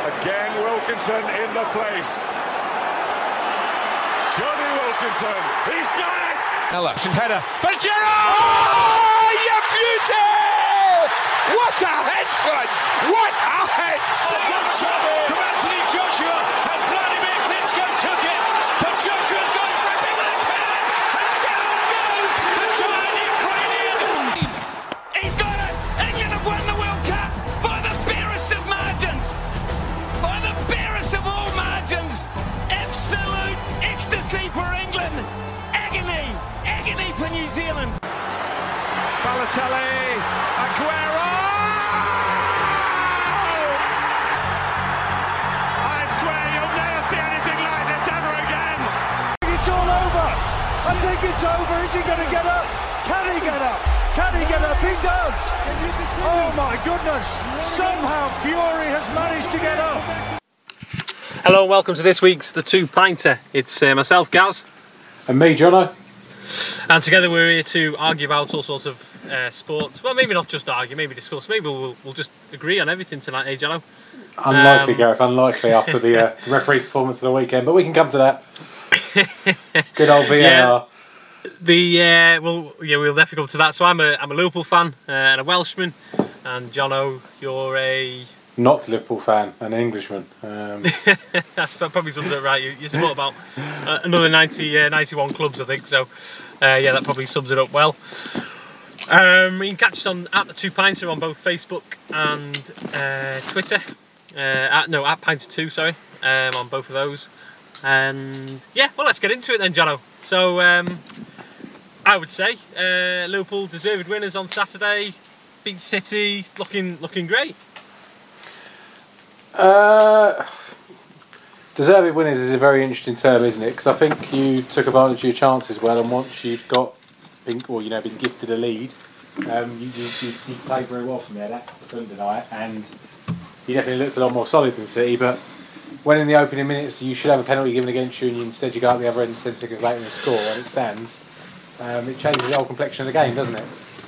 Again, Wilkinson in the place. Johnny Wilkinson, he's got it! Election header, but Gerrard! Oh, you beauty! What a head, son! What a head! Oh, what trouble from Anthony Joshua, and Vladimir Klitschko took it, but Joshua's gone ripping with a cannon, and down goes the giant Ukrainian! He's got it! England have won the World Cup by the barest of margins! By the barest of all margins! Absolute ecstasy for England! Agony! Agony for New Zealand! Balotelli, Aguero! I swear you'll never see anything like this ever again! It's all over! I think it's over! Is he going to get up? Can he get up? Can he get up? He does! Oh my goodness! Somehow Fury has managed to get up! Hello and welcome to this week's The Two Pinter. It's myself, Gaz. And me, Jono. And together we're here to argue about all sorts of sports. Well, maybe not just argue, maybe discuss. Maybe we'll just agree on everything tonight, eh, Jono? Unlikely, Gareth, unlikely after the referee's performance of the weekend, but we can come to that. Good old VAR. Yeah. We'll definitely come to that. So I'm a Liverpool fan and a Welshman, and Jono, you're a... Not a Liverpool fan, an Englishman. That's probably something that right. You support about another 91 clubs, I think. So, that probably sums it up well. You can catch us on at the Two Pinter on both Facebook and Twitter. At Pinter2, sorry, on both of those. And let's get into it then, Jono. So, I would say Liverpool deserved winners on Saturday. Big City, looking great. Deserved winners is a very interesting term, isn't it? Because I think you took advantage of your chances well, and once you've been gifted a lead, you played very well from there. That couldn't deny it, and you definitely looked a lot more solid than City. But when in the opening minutes you should have a penalty given against you, and instead you go out the other end 10 seconds later and score, and it stands, it changes the whole complexion of the game, doesn't it?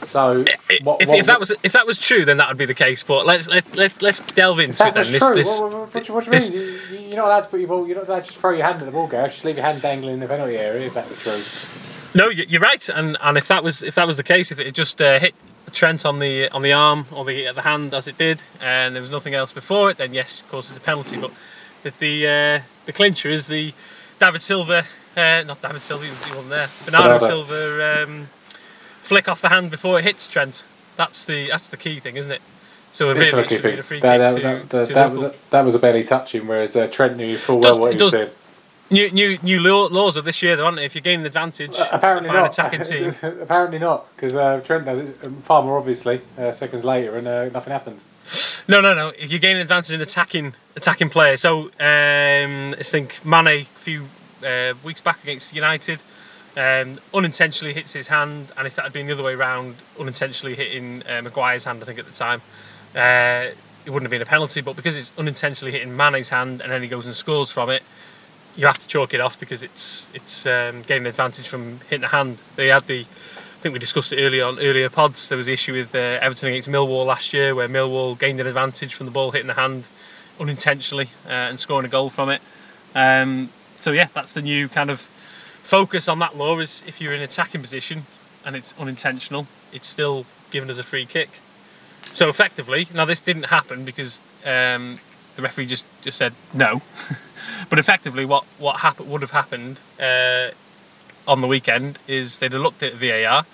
So if that was true, then that would be the case. But let's delve into it then. What do you mean? You're not allowed to put your ball. You're not allowed to just throw your hand at the ball, Gareth. Just leave your hand dangling in the penalty area. If that were true. No, you're right. And if that was the case, if it just hit Trent on the arm or the hand as it did, and there was nothing else before it, then yes, of course it's a penalty. But the clincher is the David Silva, not David Silva. He wasn't there. Bernardo Silva. Flick off the hand before it hits Trent. That's the key thing, isn't it? So a key thing. That was a barely touching, whereas Trent knew full well what he was doing. New laws of this year, though, aren't they? If you gain an advantage, apparently by an attacking team. Apparently not, because Trent does it far more obviously seconds later, and nothing happens. No. If you gain an advantage in attacking player, so I think Mane a few weeks back against United. Unintentionally hits his hand, and if that had been the other way round, unintentionally hitting Maguire's hand, I think at the time, it wouldn't have been a penalty. But because it's unintentionally hitting Mane's hand, and then he goes and scores from it, you have to chalk it off because it's gaining advantage from hitting a hand. They had I think we discussed it earlier pods. There was the issue with Everton against Millwall last year, where Millwall gained an advantage from the ball hitting the hand unintentionally and scoring a goal from it. That's the new kind of focus on that law is if you're in attacking position and it's unintentional, it's still given as a free kick. So effectively, now this didn't happen because the referee just said no. But effectively, what would have happened on the weekend is they'd have looked at VAR,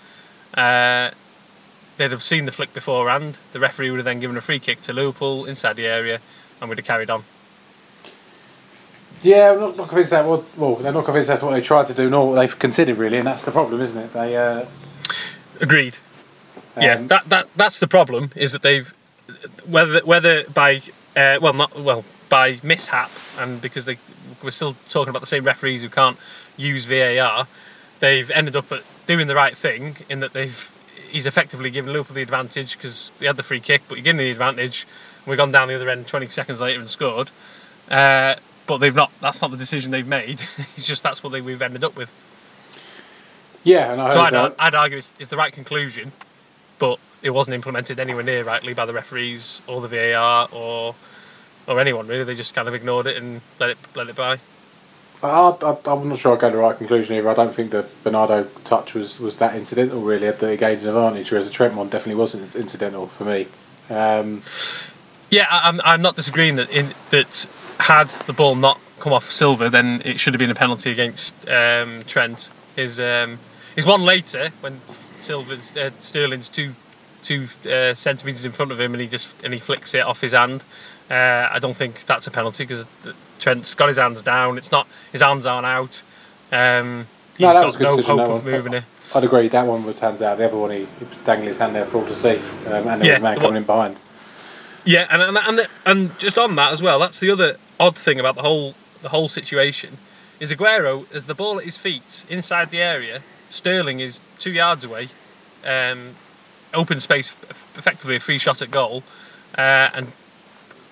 they'd have seen the flick beforehand. The referee would have then given a free kick to Liverpool inside the area, and we'd have carried on. Yeah, I'm not convinced that. Well, they're not convinced that's what they tried to do, nor what they've considered really, and that's the problem, isn't it? They agreed. That's the problem is that they've whether by by mishap and because we're still talking about the same referees who can't use VAR, they've ended up at doing the right thing in that he's effectively given Liverpool the advantage because he had the free kick, but he gave him the advantage. And we've gone down the other end 20 seconds later and scored. But they've not. That's not the decision they've made. It's just that's what we've ended up with. Yeah, and I'd argue it's the right conclusion, but it wasn't implemented anywhere near rightly by the referees or the VAR or or anyone really. They just kind of ignored it and let it by. I'm not sure I got the right conclusion either. I don't think the Bernardo touch was that incidental really. Had the gained an advantage, whereas the Trent one definitely wasn't incidental for me. Yeah, I'm not disagreeing that had the ball not come off Silva, then it should have been a penalty against Trent. His one later when Silva's Sterling's two centimetres in front of him and he flicks it off his hand. I don't think that's a penalty because Trent's got his hands down. It's not, his hands aren't out. He's got no hope of moving it. I'd agree that one was hands out. The other one, he was dangling his hand there for all to see, and there was a man coming in behind. Yeah, and just on that as well, that's the other odd thing about the whole situation is Aguero has the ball at his feet inside the area. Sterling is 2 yards away, open space, effectively a free shot at goal, and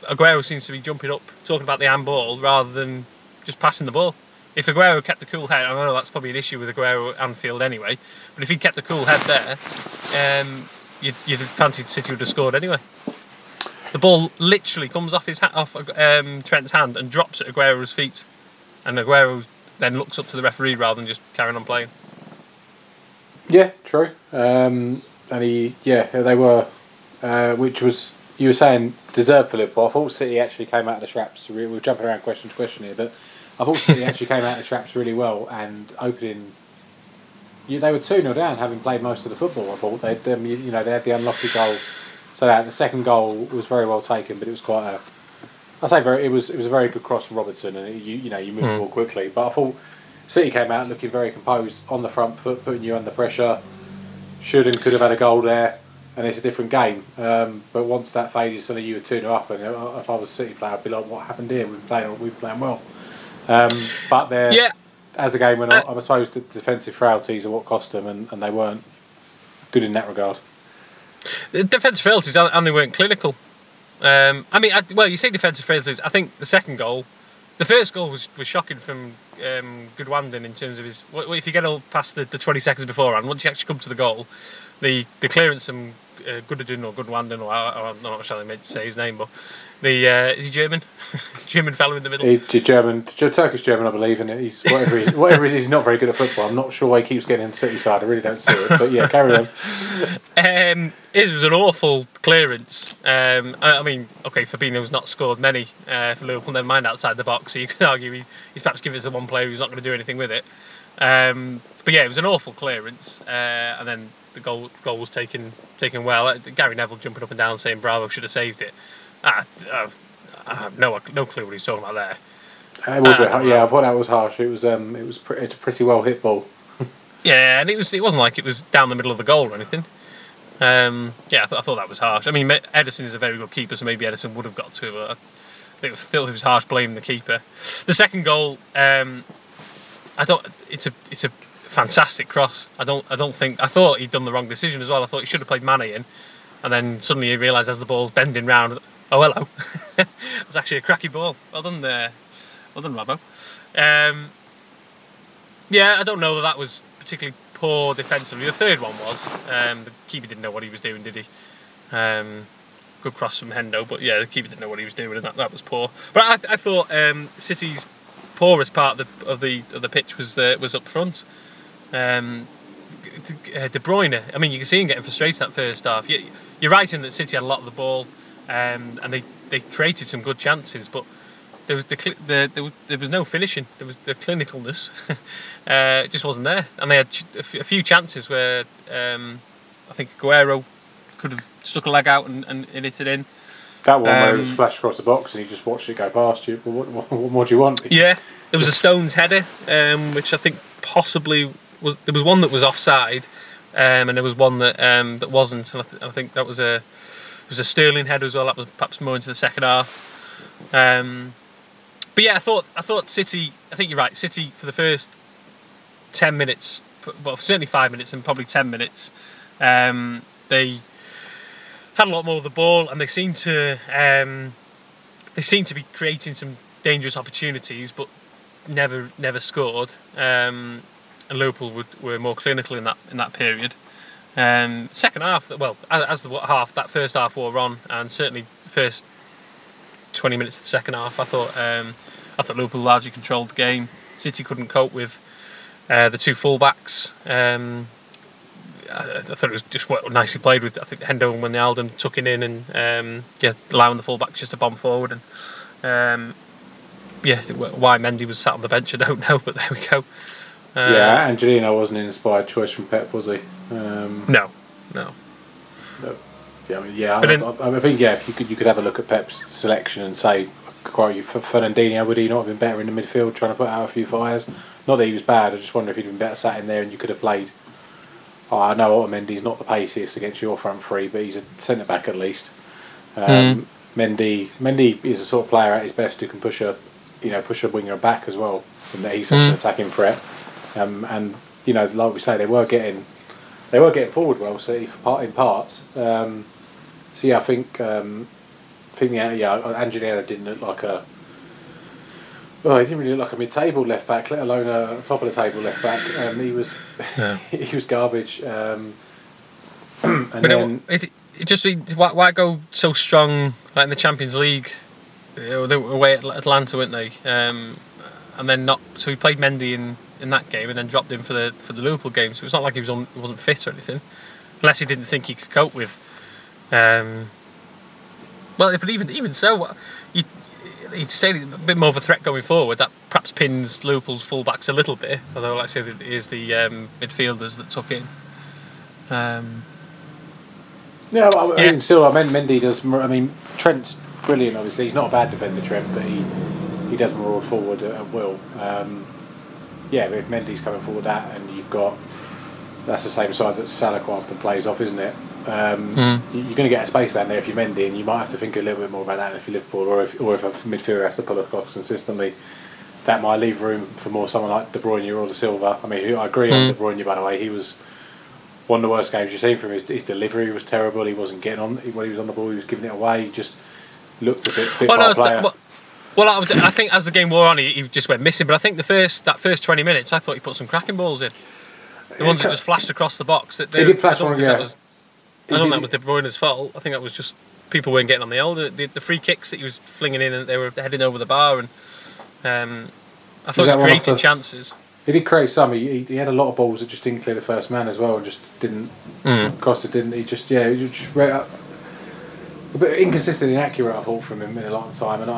Aguero seems to be jumping up, talking about the handball rather than just passing the ball. If Aguero kept the cool head, I know that's probably an issue with Aguero at Anfield anyway, but if he kept the cool head there, you'd have fancied City would have scored anyway. The ball literally comes off Trent's hand and drops at Aguero's feet, and Aguero then looks up to the referee rather than just carrying on playing. Yeah, true. They were, which was, you were saying, deserved for Liverpool. I thought City actually came out of the traps. We're jumping around question to question here, but I thought City actually came out of the traps really well and opening. They were 2-0 down, having played most of the football. I thought they had the unlucky goal. So that the second goal was very well taken, but it was quite a. It was a very good cross from Robertson, and you moved the ball quickly. But I thought City came out looking very composed on the front foot, putting you under pressure. Should and could have had a goal there, and it's a different game. But once that faded, suddenly you were 2-0 up, and if I was a City player, I'd be like, "What happened here? We've been playing well." As the game went on, I suppose the defensive frailties are what cost them, and they weren't good in that regard. Defensive frailties, and they weren't clinical. You say defensive frailties. I think the second goal, the first goal was shocking from Goodwandin in terms of his. If you get all past the 20 seconds beforehand, once you actually come to the goal, the clearance from Goodwandin or Goodwandin, or I'm not sure I meant to say his name, but is he German? German fellow in the middle. He's Turkish German, I believe, and he's whatever he is, he's not very good at football. I'm not sure why he keeps getting in the City side. I really don't see it, but yeah, carry on. It was an awful clearance. Fabinho's not scored many for Liverpool, never mind outside the box, so you could argue he's perhaps given it to one player who's not going to do anything with it. It was an awful clearance, and then the goal was taken well. Gary Neville jumping up and down saying "Bravo, should have saved it." I have no clue what he's talking about there. It was I thought that was harsh. It's a pretty well hit ball. Yeah, and it wasn't like it was down the middle of the goal or anything. I thought that was harsh. I mean, Edison is a very good keeper, so maybe Edison would have got to it. I thought it was harsh blaming the keeper. The second goal, it's a fantastic cross. I thought he'd done the wrong decision as well. I thought he should have played Mane in, and then suddenly he realised as the ball's bending round. Oh, hello. It's actually a cracky ball. Well done there. Well done, Robbo. I don't know that was particularly poor defensively. The third one was. The keeper didn't know what he was doing, did he? Good cross from Hendo, but yeah, the keeper didn't know what he was doing, and that was poor. But I thought City's poorest part of the pitch was up front. De Bruyne, I mean, you can see him getting frustrated that first half. You're right in that City had a lot of the ball. And they created some good chances, but there was no finishing. There was the clinicalness, it just wasn't there. And they had a few chances where I think Aguero could have stuck a leg out and hit it in. That one where it was flashed across the box and he just watched it go past you. What more do you want? Yeah, there was a Stones header, which I think possibly was. There was one that was offside, and there was one that wasn't. And I think that was a. It was a Sterling header as well. That was perhaps more into the second half. I thought City. I think you're right. City for the first 10 minutes, well, certainly 5 minutes and probably 10 minutes, they had a lot more of the ball, and they seemed to be creating some dangerous opportunities, but never scored. And Liverpool were more clinical in that period. Second half, as the half that first half wore on, and certainly first 20 minutes of the second half, I thought Liverpool largely controlled the game. City couldn't cope with the two full-backs. I thought it was just nicely played with, I think, Hendo and Wijnaldum tucking in and allowing the full-backs just to bomb forward. And why Mendy was sat on the bench, I don't know, but there we go. Angelino wasn't an inspired choice from Pep, was he? No. I think if you could have a look at Pep's selection and say, quite, Fernandinho, would he not have been better in the midfield trying to put out a few fires? Not that he was bad, I just wonder if he'd been better sat in there and you could have played. Oh, I know Otamendi's not the paciest against your front three, but he's a centre-back at least. Mendy is the sort of player at his best who can push a winger back as well, and that he's such an attacking threat. Like we say, they were getting forward well, so in parts. Angelino didn't look like a. Well, he didn't really look like a mid-table left back, let alone a top of the table left back. He was garbage. Why go so strong like in the Champions League? They were away at Atlanta, weren't they? And then not. So he played Mendy in that game, and then dropped him for the Liverpool game. So it's not like he wasn't fit or anything, unless he didn't think he could cope with. But even so, you'd say a bit more of a threat going forward. That perhaps pins Liverpool's fullbacks a little bit. Although, like I say, it is the midfielders that took in. Mendy does. I mean, Trent's brilliant. Obviously, he's not a bad defender, Trent, but he does maraud forward at will. But if Mendy's coming forward that, and you've got that's the same side that Salah often plays off, isn't it? You're going to get a space down there if you're Mendy, and you might have to think a little bit more about that if you're Liverpool, or if a midfielder has to pull across consistently. That might leave room for more someone like De Bruyne or De Silva. I mean, I agree on De Bruyne, by the way. He was one of the worst games you've seen from him. His delivery was terrible. He wasn't getting on when he was on the ball. He was giving it away. He just looked a bit player. I think as the game wore on, he just went missing. But I think that first 20 minutes, I thought he put some cracking balls in. The ones that just flashed across the box. That they did flash one, yeah. I don't think that was De Bruyne's fault. I think that was just people weren't getting on the elder. The free kicks that he was flinging in, and they were heading over the bar, and I thought he was creating chances. He did create some. He had a lot of balls that just didn't clear the first man as well, and just didn't cross it. Didn't he? He just right up. A bit inconsistent, inaccurate, I thought, from him in a lot of time, and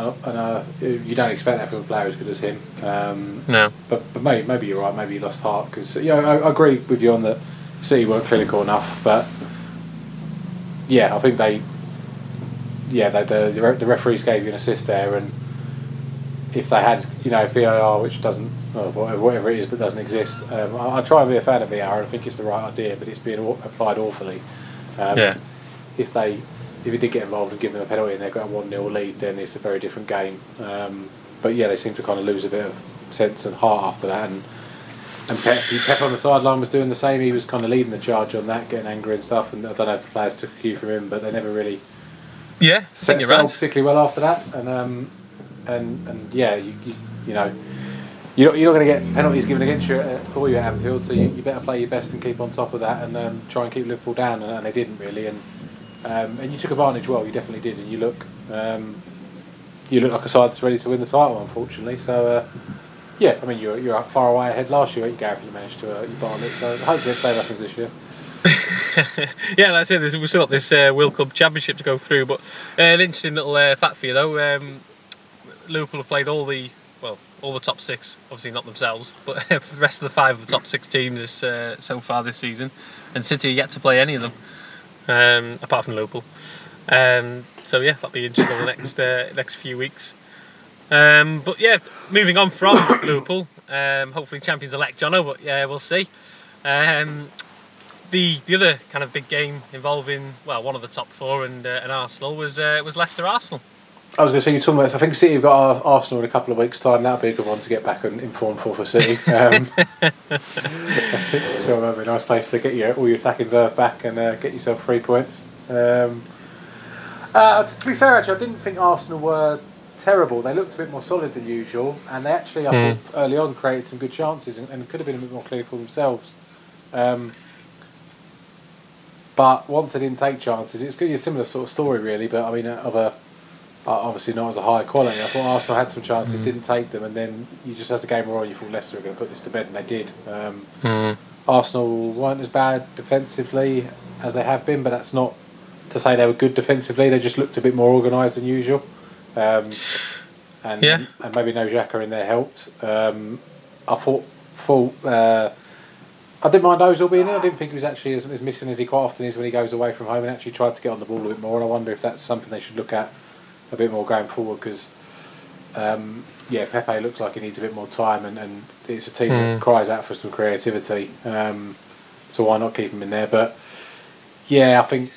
you don't expect that from a player as good as him. No. But maybe you're right. Maybe he lost heart because I agree with you on that. City weren't clinical enough, but I think the referees gave you an assist there, and if they had VAR, which doesn't whatever it is that doesn't exist, I try and be a fan of VAR. I think it's the right idea, but it's being applied awfully. If he did get involved and give them a penalty and they've got a 1-0 lead, then it's a very different game. They seem to kind of lose a bit of sense and heart after that. And Pep on the sideline was doing the same. He was kind of leading the charge on that, getting angry and stuff. And I don't know if the players took a cue from him, but they never really settled particularly well after that. You're not going to get penalties given against you for you at Anfield, so you better play your best and keep on top of that and try and keep Liverpool down. And they didn't really. And you took advantage well, you definitely did, and you look like a side that's ready to win the title, unfortunately. You're up far away ahead last year, ain't you, Gareth? You managed to you bottom it, so hopefully it stays up as this year. Like I said, we've still got this World Cup Championship to go through, but an interesting little fact for you though. Liverpool have played all the top six, obviously not themselves, but the rest of the five of the top six teams so far this season, and City yet to play any of them. Apart from Liverpool, that'll be interesting over the next few weeks. Moving on from Liverpool, hopefully champions-elect Jono, but we'll see. The other kind of big game involving one of the top four and Arsenal was Leicester-Arsenal. I was going to say, you're talking about this. I think City have got Arsenal in a couple of weeks' time. That'll be a good one to get back and inform for City. Sure, that'll be a nice place to get all your attacking verve back and get yourself 3 points. To be fair, actually, I didn't think Arsenal were terrible. They looked a bit more solid than usual, and they actually, I thought, early on created some good chances and could have been a bit more clinical themselves. But once they didn't take chances, it's a similar sort of story, really. But I mean, obviously not as a high quality. I thought Arsenal had some chances, didn't take them, and then you just as the game wore on, you thought Leicester are going to put this to bed, and they did. Arsenal weren't as bad defensively as they have been, but that's not to say they were good defensively. They just looked a bit more organised than usual. And maybe no Xhaka in there helped. I didn't mind Ozil being in. I didn't think he was actually as missing as he quite often is when he goes away from home, and actually tried to get on the ball a bit more. And I wonder if that's something they should look at a bit more going forward, because Pepe looks like he needs a bit more time, and it's a team that cries out for some creativity. So why not keep him in there? But I think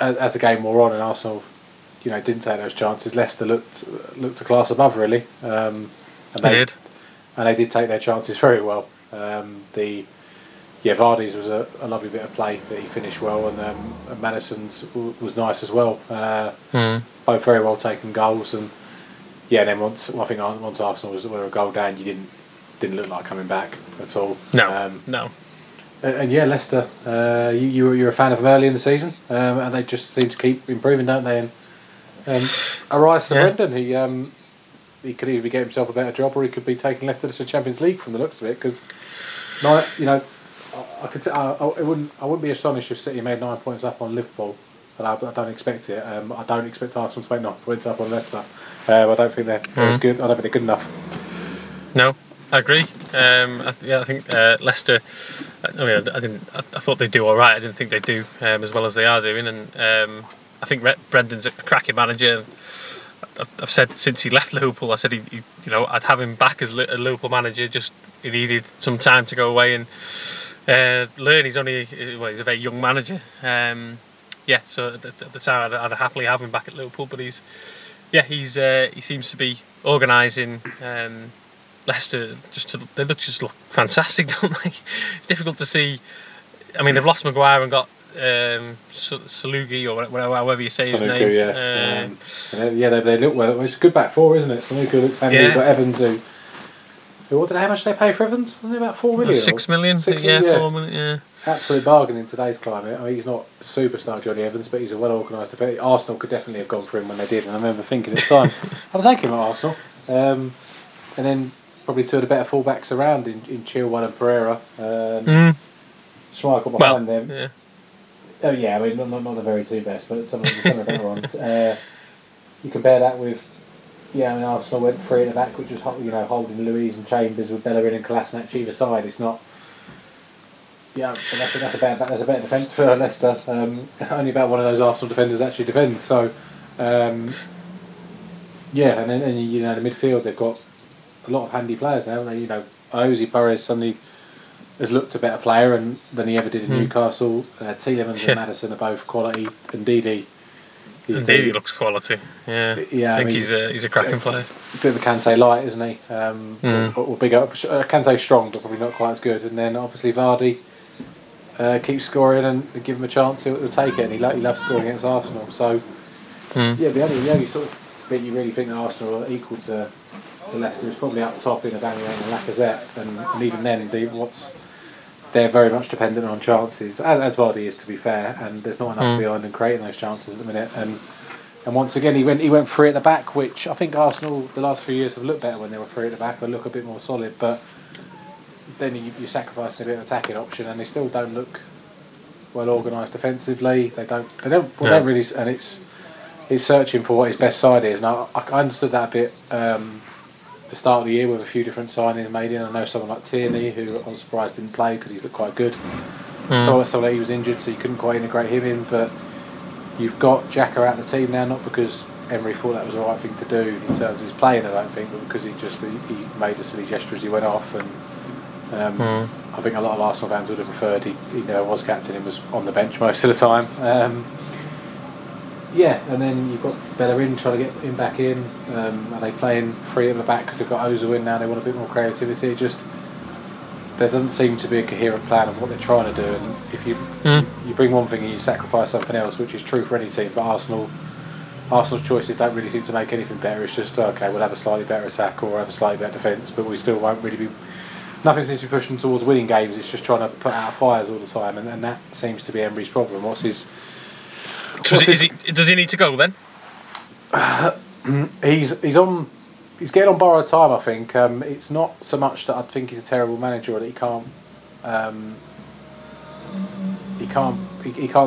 as the game wore on and Arsenal, didn't take those chances, Leicester looked a class above, really. And they did take their chances very well. Vardy's was a lovely bit of play that he finished well, and Madison's was nice as well. Both very well taken goals, and then once Arsenal were a goal down, you didn't look like coming back at all. No. And Leicester, you're a fan of them early in the season, and they just seem to keep improving, don't they? And Arise Sarandon, he could either get himself a better job, or he could be taking Leicester to the Champions League from the looks of it. Because, I wouldn't be astonished if City made 9 points up on Liverpool, but I don't expect it. I don't expect Arsenal to make 9 points up on Leicester. I don't think they're as good. I don't think they're good enough. No. I agree. I think Leicester. I thought they'd do all right. I didn't think they'd do as well as they are doing. And I think Brendan's a cracking manager. I've said since he left Liverpool, I said he I'd have him back as a Liverpool manager. Just he needed some time to go away and learn. He's a very young manager. So at the time, I'd happily have him back at Liverpool. But he seems to be organising. Leicester just look fantastic, don't they? It's difficult to see. I mean, they've lost Maguire and got Salugi or whatever, however you say his name. They look well. It's a good back four, isn't it? Salugi looks handy. You've got Evans who. How much did they pay for Evans? Wasn't it about 4 million? 6 million. 6 million. 4 million. Yeah. Absolute bargain in today's climate. I mean, he's not superstar Johnny Evans, but he's a well-organised defender. Arsenal could definitely have gone for him when they did, and I remember thinking at the time, I'll take him at Arsenal, and then. Probably two of the better fullbacks around in Chilwell and Pereira. Schmeichel behind them. Yeah. Oh yeah, I mean not the very two best, but some of the better ones. You compare that with Arsenal went three in the back, which was holding Louise and Chambers with Bellerin and Kolasinac either side. It's not. Yeah, that's a better defence for Leicester. Only about one of those Arsenal defenders actually defends. So, and then the midfield they've got. A lot of handy players now, haven't they? Ozzy Perez suddenly has looked a better player than he ever did in Newcastle. Tielemans and Maddison are both quality, and Didi. Didi looks quality. Yeah. I think he's a cracking player. A bit of a Kante light, isn't he? Or bigger. Kante's strong, but probably not quite as good. And then obviously Vardy keeps scoring, and give him a chance, he'll take it. And he loves scoring against Arsenal. So the only sort of bit you really think that Arsenal are equal to Leicester is probably up top in Aubameyang and Lacazette, and even then they're very much dependent on chances, as Vardy is, to be fair, and there's not enough behind and creating those chances at the minute, and once again he went three at the back, which I think Arsenal the last few years have looked better when they were three at the back, they look a bit more solid, but then you're sacrificing a bit of an attacking option, and they still don't look well organised defensively. They don't really, and it's searching for what his best side is. Now I understood that a bit the start of the year with a few different signings made in. I know someone like Tierney, who I'm surprised didn't play because he looked quite good. So he was injured, so you couldn't quite integrate him in. But you've got Xhaka out of the team now, not because Emery thought that was the right thing to do in terms of his playing, I don't think, but because he made a silly gesture as he went off. And I think a lot of Arsenal fans would have preferred he was captain and was on the bench most of the time. And then you've got Bellerin trying to get him back in. Are they playing three at the back because they've got Ozil in now? They want a bit more creativity. Just there doesn't seem to be a coherent plan of what they're trying to do. And if you bring one thing and you sacrifice something else, which is true for any team, but Arsenal's choices don't really seem to make anything better. It's just okay, we'll have a slightly better attack or have a slightly better defence, but we still won't really be. Nothing seems to be pushing towards winning games. It's just trying to put out fires all the time, and that seems to be Emery's problem. What's his? Does he need to go then? He's getting on borrowed time, I think. It's not so much that I think he's a terrible manager or that he can't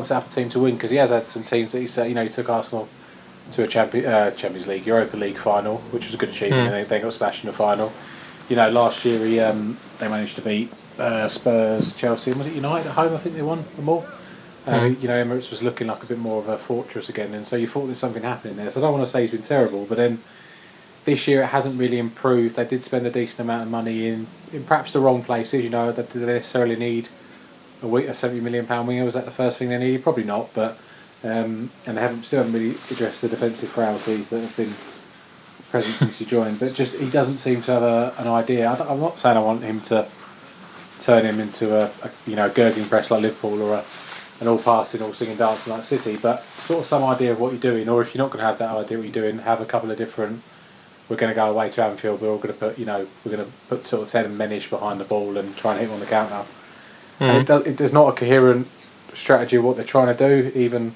set up a team to win, because he has had some teams that he said, he took Arsenal to a Champions League, Europa League final, which was a good achievement. They got smashed in the final. Last year they managed to beat Spurs, Chelsea, and was it United at home? I think they won them all. Emirates was looking like a bit more of a fortress again, and so you thought there's something happening there. So I don't want to say he's been terrible, but then this year it hasn't really improved. They did spend a decent amount of money in perhaps the wrong places. That they necessarily need a £70 million winger. Was that the first thing they needed? Probably not, but and they still haven't really addressed the defensive frailties that have been present since he joined. But just he doesn't seem to have an idea. I'm not saying I want him to turn him into a gurgling press like Liverpool or an all passing, all singing, dancing like City, but sort of some idea of what you're doing. Or if you're not going to have that idea of what you're doing, have a couple of different. We're going to go away to Anfield. We're all going to put, we're going to put sort of 10 men-ish behind the ball and try and hit him on the counter. And there's not a coherent strategy of what they're trying to do, even.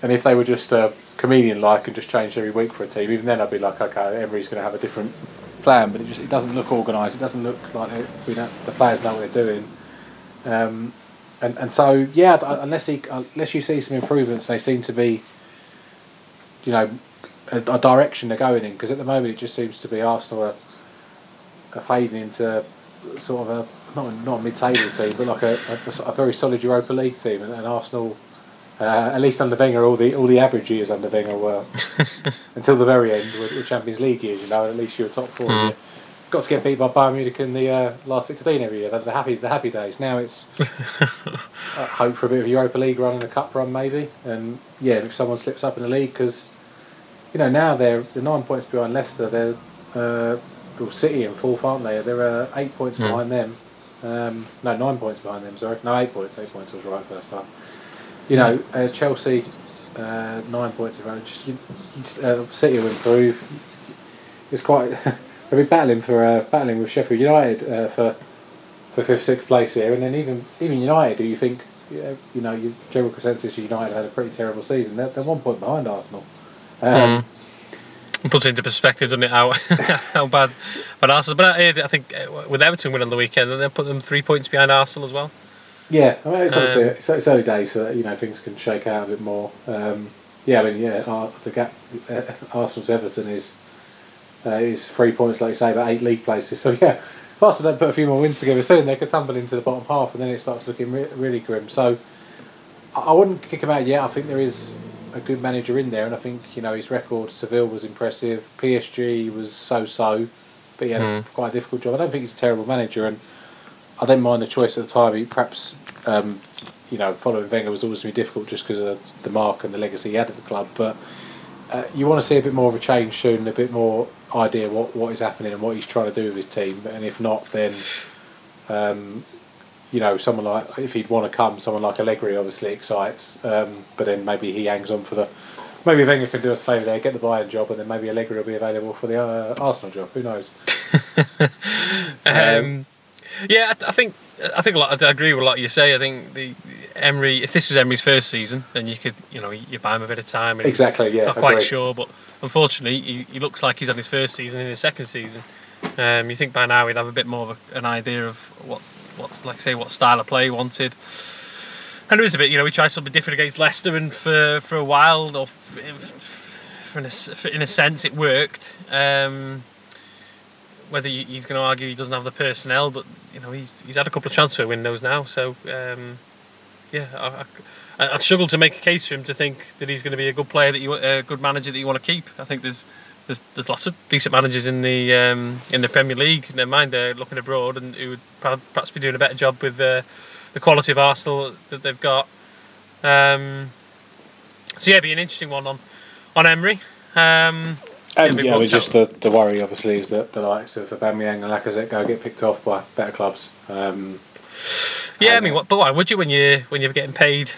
And if they were just comedian-like and just changed every week for a team, even then I'd be like, okay, Emery's going to have a different plan. But it doesn't look organised. It doesn't look like the players know what they're doing. And so yeah, unless you see some improvements, they seem to be, a direction they're going in, because at the moment it just seems to be Arsenal are fading into sort of not a mid-table team, but like a very solid Europa League team, and Arsenal, at least under Wenger, all the average years under Wenger were until the very end were Champions League years. At least you were top four. Mm. Got to get beat by Bayern Munich in the last 16 every year. The happy days. Now it's hope for a bit of a Europa League run and a cup run maybe. And yeah, if someone slips up in the league, because now they're 9 points behind Leicester. They're City in fourth, aren't they? They're 8 points behind them. 9 points behind them. Sorry, no, 8 points. 8 points was right first time. Chelsea 9 points in front. City will improve. It's quite. They've been battling with Sheffield United for fifth, sixth place here, and then even United, who you think your general consensus United had a pretty terrible season. They're 1 point behind Arsenal. Puts into perspective, doesn't it? How bad Arsenal? But I think with Everton winning the weekend, and they put them 3 points behind Arsenal as well. Yeah, I mean, it's obviously it's early days, so things can shake out a bit more. The gap Arsenal to Everton is 3 points, like you say, but 8 league places. So yeah, if Arsenal don't put a few more wins together soon, they could tumble into the bottom half, and then it starts looking really grim. So I wouldn't kick him out yet. I think there is a good manager in there, and I think his record. Seville was impressive. PSG was so, but he had quite a difficult job. I don't think he's a terrible manager, and I don't mind the choice at the time. He perhaps following Wenger was always going to be difficult just because of the mark and the legacy he had at the club, but you want to see a bit more of a change soon, a bit more idea what is happening and what he's trying to do with his team. And if not, then someone like, if he'd want to come, someone like Allegri obviously excites, but then maybe he hangs on maybe Wenger can do us a favour there, get the Bayern job, and then maybe Allegri will be available for the Arsenal job. Who knows? I think a lot. I agree with a lot you say. I think Emery, if this is Emery's first season, then you could you buy him a bit of time. And exactly. Yeah. Not quite sure, but unfortunately, he looks like he's on his first season. In his second season, you think by now he'd have a bit more of an idea of what style of play he wanted. And it was a bit, we tried something different against Leicester, and for a while, or in a sense, it worked. Whether he's going to argue he doesn't have the personnel, but he's had a couple of transfer windows now, so I've struggled to make a case for him to think that he's going to be a good player, a good manager that you want to keep. I think there's lots of decent managers in the Premier League. Never mind they're looking abroad, and who would perhaps be doing a better job with the quality of Arsenal that they've got. It'd be an interesting one on Emery. Just the worry, obviously, is that the likes of Aubameyang and Lacazette go get picked off by better clubs. But why would you when you're getting paid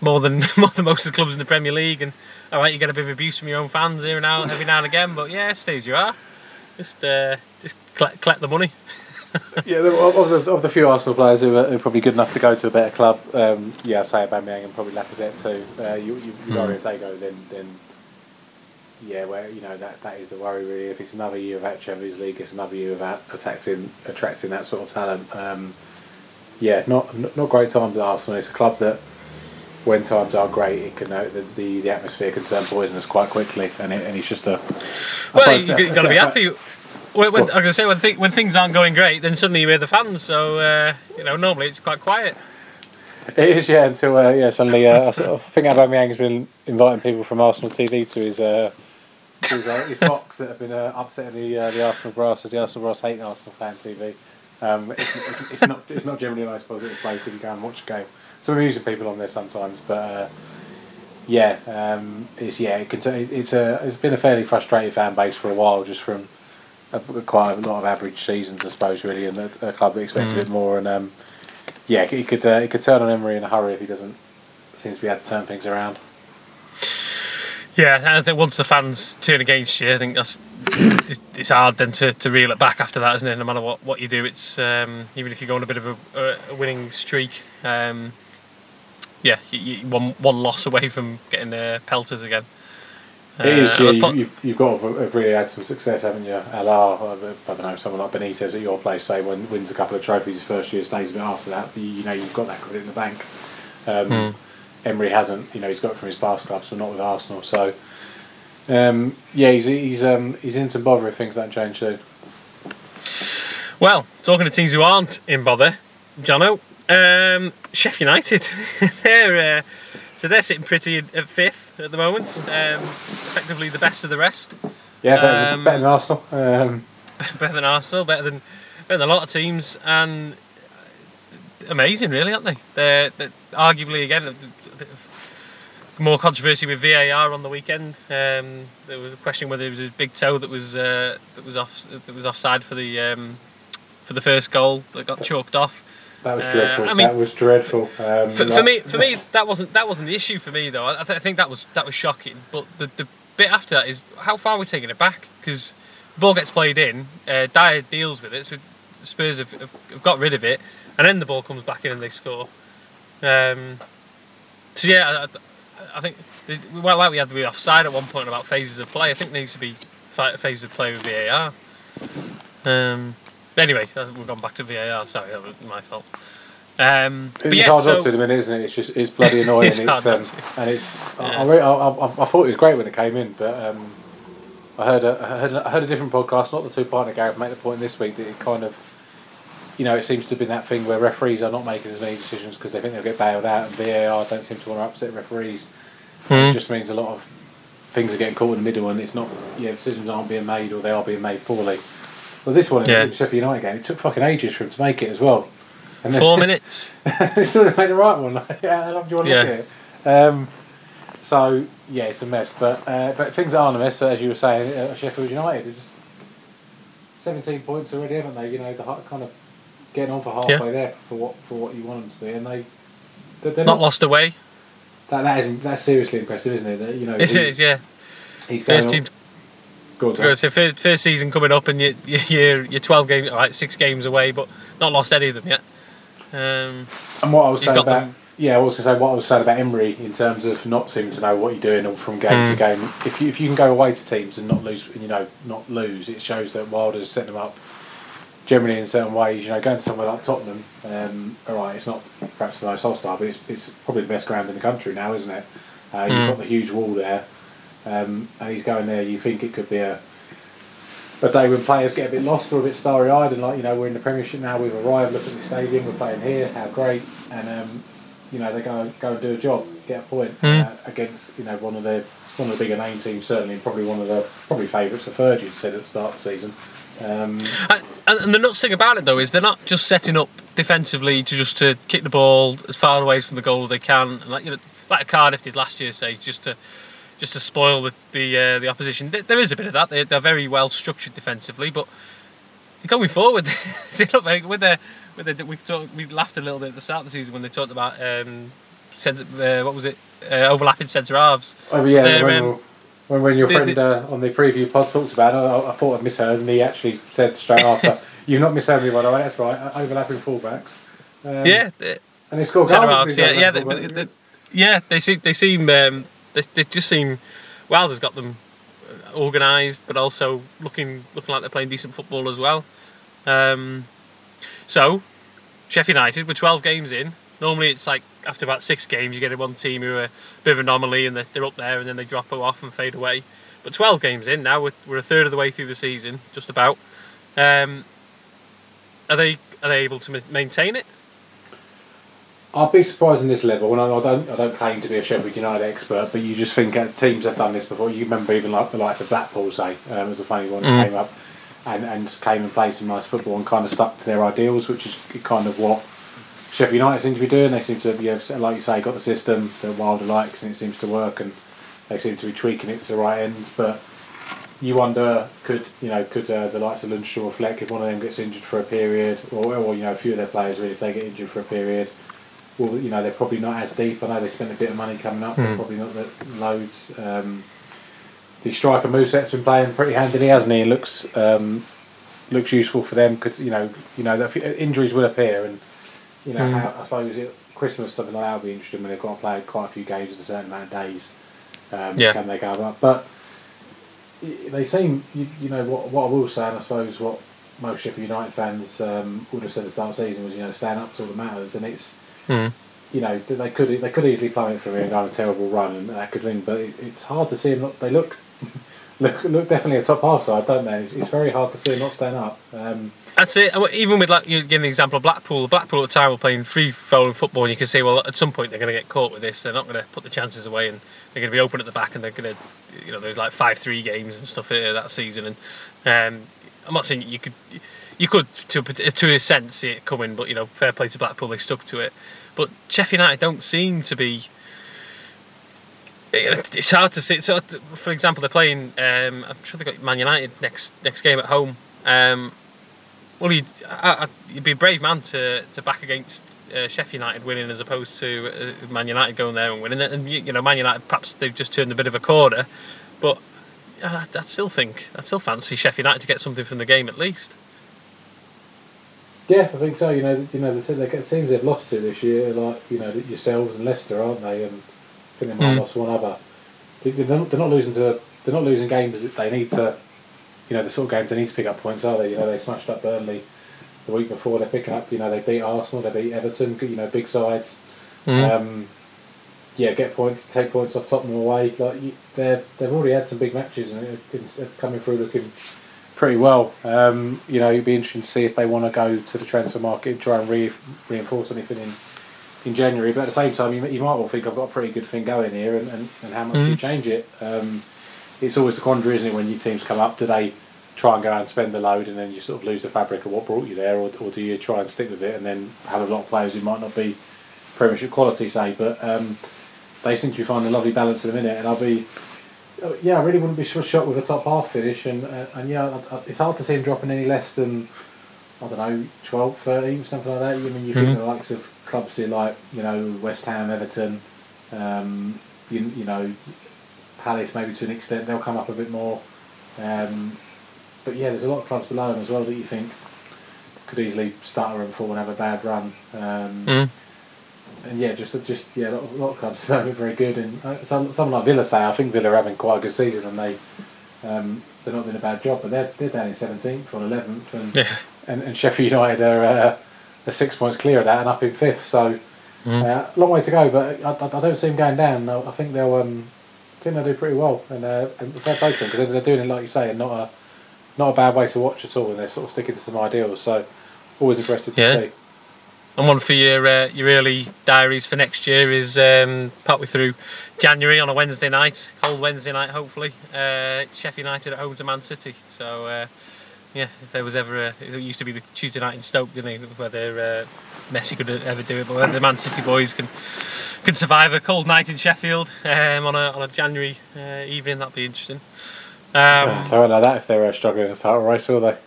more than most of the clubs in the Premier League? And all right, you get a bit of abuse from your own fans here and out every now and again, but yeah, stay as you are. Just collect the money. Yeah, of the few Arsenal players who are probably good enough to go to a better club, I'd say Aubameyang and probably Lacazette too. You worry if they go, then yeah, where that is the worry really. If it's another year without Champions League, it's another year without attracting that sort of talent. Not great times at Arsenal. It's a club that, when times are great, it can the atmosphere can turn poisonous quite quickly, and it's just a. Well, you've got to be happy. When things aren't going great, then suddenly you hear the fans. So normally it's quite quiet. It is, yeah. Until suddenly I think Aubameyang has been inviting people from Arsenal TV to his box that have been upsetting the Arsenal grass, as the Arsenal grass hate Arsenal fan TV. It's not generally a nice positive place if you go and watch a game. Some amusing people on there sometimes, but it's been a fairly frustrated fan base for a while, just from quite a lot of average seasons, I suppose, really, and a club that expects a bit more. And it could turn on Emery in a hurry if he doesn't seem to be able to turn things around. Yeah, I think once the fans turn against you, I think that's it's hard then to reel it back after that, isn't it? No matter what you do, it's even if you go on a bit of a winning streak. One loss away from getting the pelters again. It is. You've got to have really had some success, haven't you? Someone like Benitez at your place, say, wins a couple of trophies the first year, stays a bit after that. But you've got that credit in the bank. Emery hasn't. He's got it from his past clubs, but not with Arsenal. So, he's in some bother if things don't change soon. Well, talking to teams who aren't in bother, Jono. Sheffield United, they're sitting pretty at fifth at the moment, effectively the best of the rest. Yeah, better than Arsenal. Better than a lot of teams, and amazing, really, aren't they? They're arguably, again, more controversy with VAR on the weekend. There was a question whether it was a big toe that was offside for the first goal that got chalked off. That was dreadful. That was dreadful. For me, that wasn't the issue for me though. I think that was shocking. But the bit after that is how far we're taking it back, because the ball gets played in, Dyer deals with it, so Spurs have got rid of it, and then the ball comes back in and they score. I think we had to be offside at one point about phases of play. I think there needs to be phases of play with VAR. Anyway, we've gone back to VAR. Sorry, that was my fault. It's hard not to at the minute, isn't it? It's just bloody annoying. I thought it was great when it came in, but I heard a different podcast, not the two-parter, Gareth, make the point this week that it kind of, it seems to have been that thing where referees are not making as many decisions because they think they'll get bailed out, and VAR don't seem to want to upset referees. It just means a lot of things are getting caught in the middle, and it's not. Yeah, decisions aren't being made, or they are being made poorly. Well, this one, the Sheffield United game, it took fucking ages for him to make it as well. And then 4 minutes. They still didn't make the right one. How long do you want to look at it? It's a mess. But things aren't a mess, as you were saying, Sheffield United. It's just 17 points already, haven't they? The kind of getting on for halfway there for what you want them to be. And they're not lost away. That's seriously impressive, isn't it? It is, yeah. He's going on. So first season coming up, and you're 12 games, all right, 6 games away, but not lost any of them yet. And what I was saying about them. Yeah, I was going to say what I was saying about Emery in terms of not seeming to know what you're doing from game to game. If you can go away to teams and not lose, it shows that Wilder's setting them up generally in certain ways. Going to somewhere like Tottenham, all right, it's not perhaps the most hostile, but it's probably the best ground in the country now, isn't it? You've got the huge wall there. And he's going there. You think it could be a day when players get a bit lost or a bit starry-eyed, and we're in the Premiership now. We've arrived. Look at the stadium. We're playing here. How great! And they go and do a job, get a point against one of the bigger name teams, certainly, and probably one of the favourites. The third, you'd said at the start of the season. And the nuts thing about it though is they're not just setting up defensively to kick the ball as far away from the goal as they can, like Cardiff did last year, say, just to spoil the opposition. There is a bit of that. They're very well structured defensively, but going forward, they look like we laughed a little bit at the start of the season when they talked about overlapping centre halves. Oh yeah, when your friend on the preview pod talked about it, I thought I'd misheard, and he actually said straight after, "You've not misheard me, by the way. That's right, overlapping fullbacks." And they scored goals. They seem. They just seem Wilder's got them organised, but also looking like they're playing decent football as well. So, Sheffield United, we're 12 games in. Normally it's like after about 6 games you get one team who are a bit of an anomaly and they're up there and then they drop off and fade away. But 12 games in now, we're a third of the way through the season, just about. Are they able to maintain it? I'd be surprised in this level, and I don't claim to be a Sheffield United expert, but you just think teams have done this before. You remember even like the likes of Blackpool, say, as a funny one that came up and played some nice football and kind of stuck to their ideals, which is kind of what Sheffield United seem to be doing. They seem to have, like you say, got the system that Wilder likes and it seems to work, and they seem to be tweaking it to the right ends. But you wonder, could the likes of Lundstram or Fleck, if one of them gets injured for a period, or a few of their players really, if they get injured for a period, well, they're probably not as deep. I know they spent a bit of money coming up, but probably not the loads. The striker moveset's been playing pretty handily, hasn't he? It looks useful for them. Because that injuries will appear, and I suppose Christmas something like that will be interesting when they've got to play quite a few games in a certain amount of days. Can they go up? But they seem, what I will say, and I suppose what most Sheffield United fans would have said at the start of the season was, stand up to all that matters, and it's. They could easily plummet from here and go on a terrible run, and that could win. But it's hard to see them. They look definitely a top half side, don't they? It's very hard to see them not stand up. That's it. Even with like, you give the example of Blackpool. Blackpool at the time were playing free-flowing football, and you can see, well, at some point they're going to get caught with this. They're not going to put the chances away, and they're going to be open at the back, and they're going to, there's like 5-3 games and stuff here that season. And I'm not saying you could to a sense see it coming, but fair play to Blackpool, they stuck to it. But Sheffield United don't seem to be. It's hard to see. So, for example, they're playing. I'm sure they've got Man United next game at home. Well, you'd be a brave man to back against Sheffield United winning as opposed to Man United going there and winning. And Man United, perhaps they've just turned a bit of a corner, but I'd still fancy Sheffield United to get something from the game at least. Yeah, I think so. The teams they've lost to this year, like yourselves and Leicester, aren't they? And I think they might have lost one other. They're not losing games that they need to. The sort of games they need to pick up points, are they? They smashed up Burnley the week before. They're picking up. They beat Arsenal, they beat Everton. Big sides. Get points, take points off Tottenham away. They've already had some big matches and they're coming through looking pretty well. It'd be interesting to see if they want to go to the transfer market and try and reinforce anything in January. But at the same time, you might well think I've got a pretty good thing going here, and how much you change it. It's always the quandary, isn't it, when your teams come up? Do they try and go out and spend the load, and then you sort of lose the fabric of what brought you there, or do you try and stick with it and then have a lot of players who might not be Premiership quality, say? But they seem to be finding a lovely balance at the minute, and I really wouldn't be shocked with a top half finish, and it's hard to see him dropping any less than, 12, 13, something like that. You think the likes of clubs here, like, West Ham, Everton, Palace maybe to an extent, they'll come up a bit more. But yeah, there's a lot of clubs below them as well that you think could easily stutter and fall and have a bad run. And just a lot of clubs are very good, and someone like Villa, say, I think Villa are having quite a good season, and they're not doing a bad job, but they're down in 17th or 11th, and Sheffield United are 6 points clear of that and up in 5th, so a long way to go, but I don't see them going down. I think they'll do pretty well, and fair play to them, because they're doing it like you say, and not a bad way to watch at all, and they're sort of sticking to some ideals, so always impressive to see. And one for your early diaries for next year is partway through January on a Wednesday night, cold Wednesday night hopefully, Sheffield United at home to Man City. So if there was ever it used to be the Tuesday night in Stoke, didn't they? Whether Messi could ever do it, but whether the Man City boys can survive a cold night in Sheffield on a January evening, that'd be interesting. They won't know that if they were struggling in the title race, will they?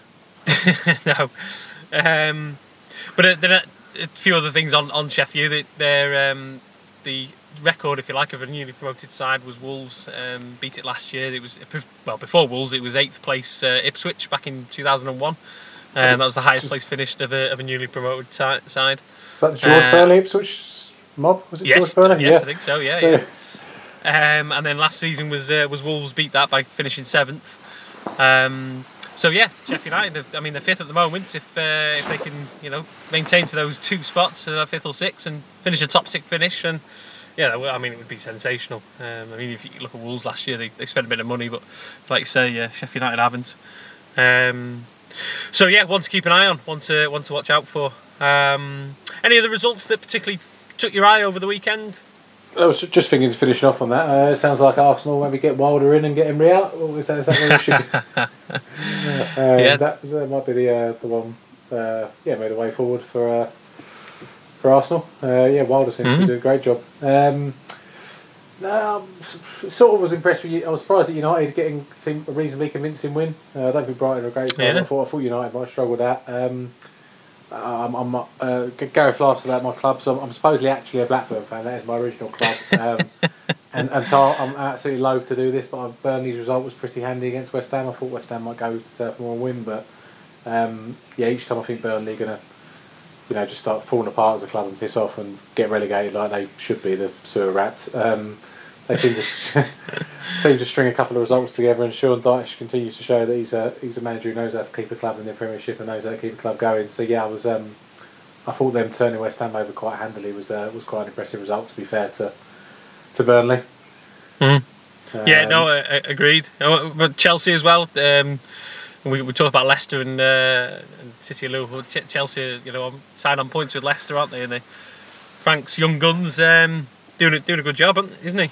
No, but they're. A few other things on Sheffield. Their the record, if you like, of a newly promoted side was Wolves. Beat it last year. It was before Wolves. It was 8th place Ipswich back in 2001. That was the highest place finished of a newly promoted side. Was that George Burnley Ipswich mob? Was it George Burnley? Yes, I think so. Yeah. And then last season was Wolves beat that by finishing 7th. So yeah, Sheffield United. I mean, they're 5th at the moment. If they can, maintain to those 2 spots, 5th or 6th, and finish a top 6 finish, and yeah, I mean, it would be sensational. If you look at Wolves last year, they spent a bit of money, but like you say, yeah, Sheffield United haven't. So yeah, one to keep an eye on, one to watch out for. Any other results that particularly took your eye over the weekend? I was just thinking, finishing off on that. It sounds like Arsenal maybe get Wilder in and get Emery out. Is that where we should be? That might be the one. Made a way forward for Arsenal. Wilder seems to be doing a great job. Sort of was impressed with you. I was surprised at United getting a reasonably convincing win. I don't think Brighton are a great side. Yeah. I thought United might struggle with that. I'm Gareth laughs about my club, so I'm supposedly actually a Blackburn fan. That is my original club, and so I'm absolutely loath to do this, but Burnley's result was pretty handy against West Ham. I thought West Ham might go to Turf Moor and win, but each time I think Burnley are going to just start falling apart as a club and piss off and get relegated like they should be, the sewer rats. They seem to string a couple of results together, and Sean Dyche continues to show that he's a manager who knows how to keep a club in the Premiership and knows how to keep a club going. So yeah, I thought them turning West Ham over quite handily was quite an impressive result, to be fair to Burnley. Mm. Agreed. But Chelsea as well. We talk about Leicester and City of Liverpool. Chelsea, tied on points with Leicester, aren't they? And Frank's young guns doing a good job, isn't he?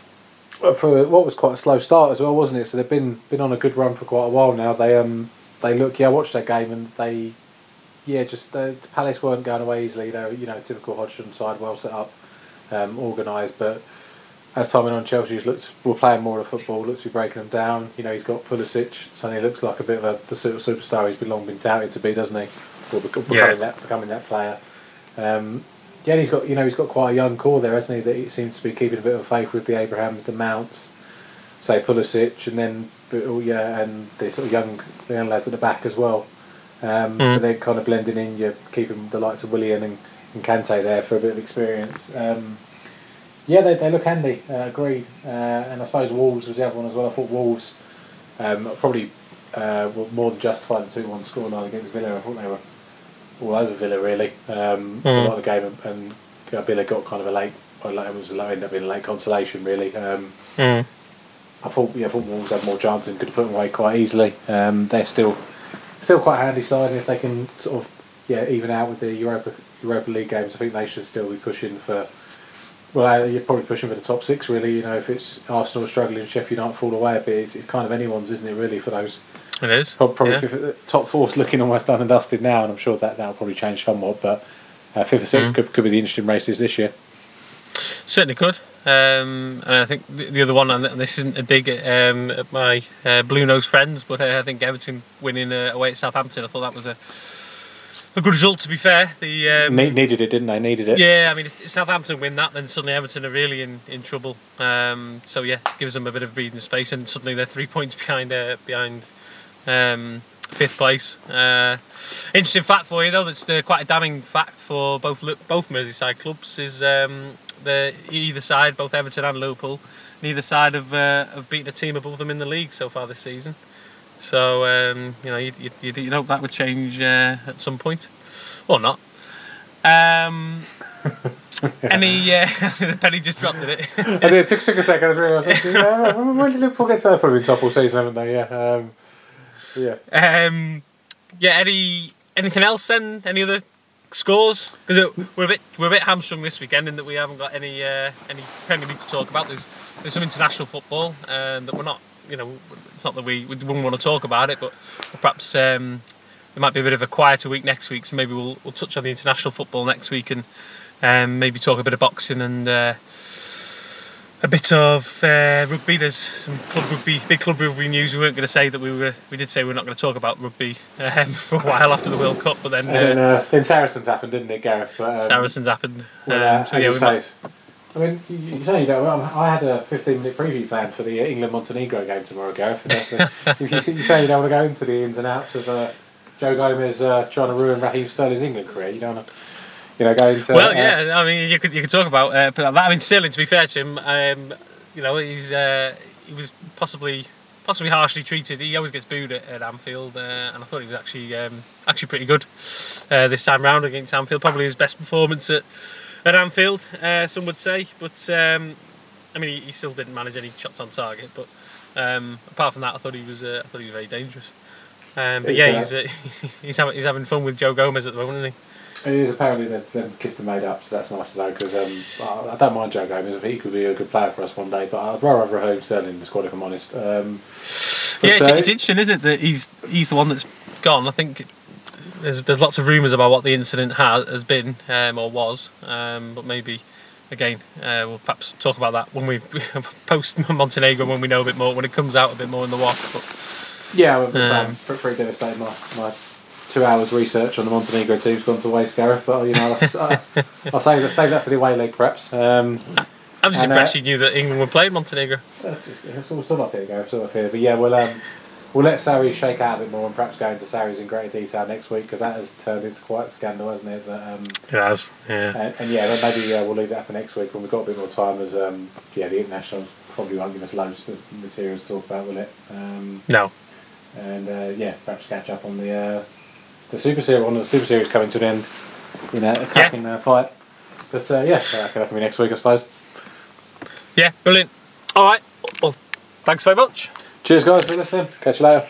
Well, for what was quite a slow start as well, wasn't it? So they've been on a good run for quite a while now. They look. Yeah, I watched that game and they, the Palace weren't going away easily. They were, typical Hodgson side, well set up, organised. But as time went on, Chelsea's were playing more of football. Looks to be breaking them down. He's got Pulisic. Suddenly looks like a bit of the sort of superstar he's long been touted to be, doesn't he? Or becoming that player. And he's got quite a young core there, hasn't he? That he seems to be keeping a bit of faith with the Abrahams, the Mounts, say Pulisic, and then and the sort of young lads at the back as well. But they're kind of blending in. You're keeping the likes of Willian and Kante there for a bit of experience. They look handy. Agreed. And I suppose Wolves was the other one as well. I thought Wolves probably were more than justified the 2-1 scoreline against Villa. I thought they were all over Villa really. A lot of the game, and Villa got kind of a late consolation really. I thought Wolves had more chances and could have put them away quite easily. They're still quite a handy side, and if they can sort of even out with the Europa League games, I think they should still be pushing for. Well, you're probably pushing for the top 6 really. If it's Arsenal struggling, Sheffield United fall away a bit, it's kind of anyone's, isn't it really, for those. It is. Probably top 4's looking almost done and dusted now, and I'm sure that'll probably change somewhat. But 5th or 6th could be the interesting races this year. Certainly could. And I think the other one, and this isn't a dig at my Blue Nose friends, but I think Everton winning away at Southampton, I thought that was a good result, to be fair. They needed it, didn't they? Yeah, I mean, if Southampton win that, then suddenly Everton are really in trouble. So yeah, gives them a bit of breathing space, and suddenly they're 3 points behind 5th place. Interesting fact for you though, that's quite a damning fact for both Merseyside clubs, is both Everton and Liverpool, neither side have beaten a team above them in the league so far this season. So you'd hope that would change at some point, or not. Penny just dropped it. It took a second. I was realising. When did Liverpool get to that? Probably top all season, haven't they? Yeah. Anything else then? Any other scores? Because we're a bit hamstrung this weekend in that we haven't got any Premier League to talk about. There's some international football that we're not. It's not that we wouldn't want to talk about it, but perhaps there might be a bit of a quieter week next week. So maybe we'll touch on the international football next week and maybe talk a bit of boxing and. A bit of rugby. There's some big club rugby news. We weren't going to say that we did say we were not going to talk about rugby for a while after the World Cup, but then then Saracens happened, didn't it, Gareth? But, Saracens happened. Well, I had a 15-minute preview plan for the England-Montenegro game tomorrow, Gareth. You say you don't want to go into the ins and outs of Joe Gomez trying to ruin Raheem Sterling's England career. You don't want to. Going to, I mean, you could talk about that. I mean, Sterling, to be fair to him, you know, he's he was possibly harshly treated. He always gets booed at Anfield, and I thought he was actually pretty good this time round against Anfield. Probably his best performance at Anfield, some would say. But I mean, he still didn't manage any shots on target. But apart from that, I thought he was very dangerous. But yeah, he's having fun with Joe Gomez at the moment, isn't he? It is, apparently they've kissed and made up, so that's nice to know, because I don't mind Joe Gomez. I think he could be a good player for us one day, but I'd rather have Raheem Sterling in the squad, if I'm honest. It's interesting, isn't it, that he's the one that's gone. I think there's lots of rumours about what the incident has been or was, but maybe, again, we'll perhaps talk about that when we post Montenegro, when we know a bit more, when it comes out a bit more in the walk. Yeah, I'm pretty devastated. My 2 hours research on the Montenegro team's gone to waste, Gareth, but you know, I'll save that for the away leg, perhaps. I'm just impressed you knew that England were playing Montenegro. It's all sort of here, Gareth, sort of here. But yeah, we'll let Sarri shake out a bit more and perhaps go into Sarri's in greater detail next week, because that has turned into quite a scandal, hasn't it? That, it has, yeah. And yeah, maybe we'll leave that for next week when we've got a bit more time, as the internationals probably won't give us loads of materials to talk about, will it? No. And perhaps catch up on the Super Series. One of the Super Series coming to an end in a cracking fight. But that can happen next week, I suppose. Yeah, brilliant. All right. Well, thanks very much. Cheers, guys, for listening. Catch you later.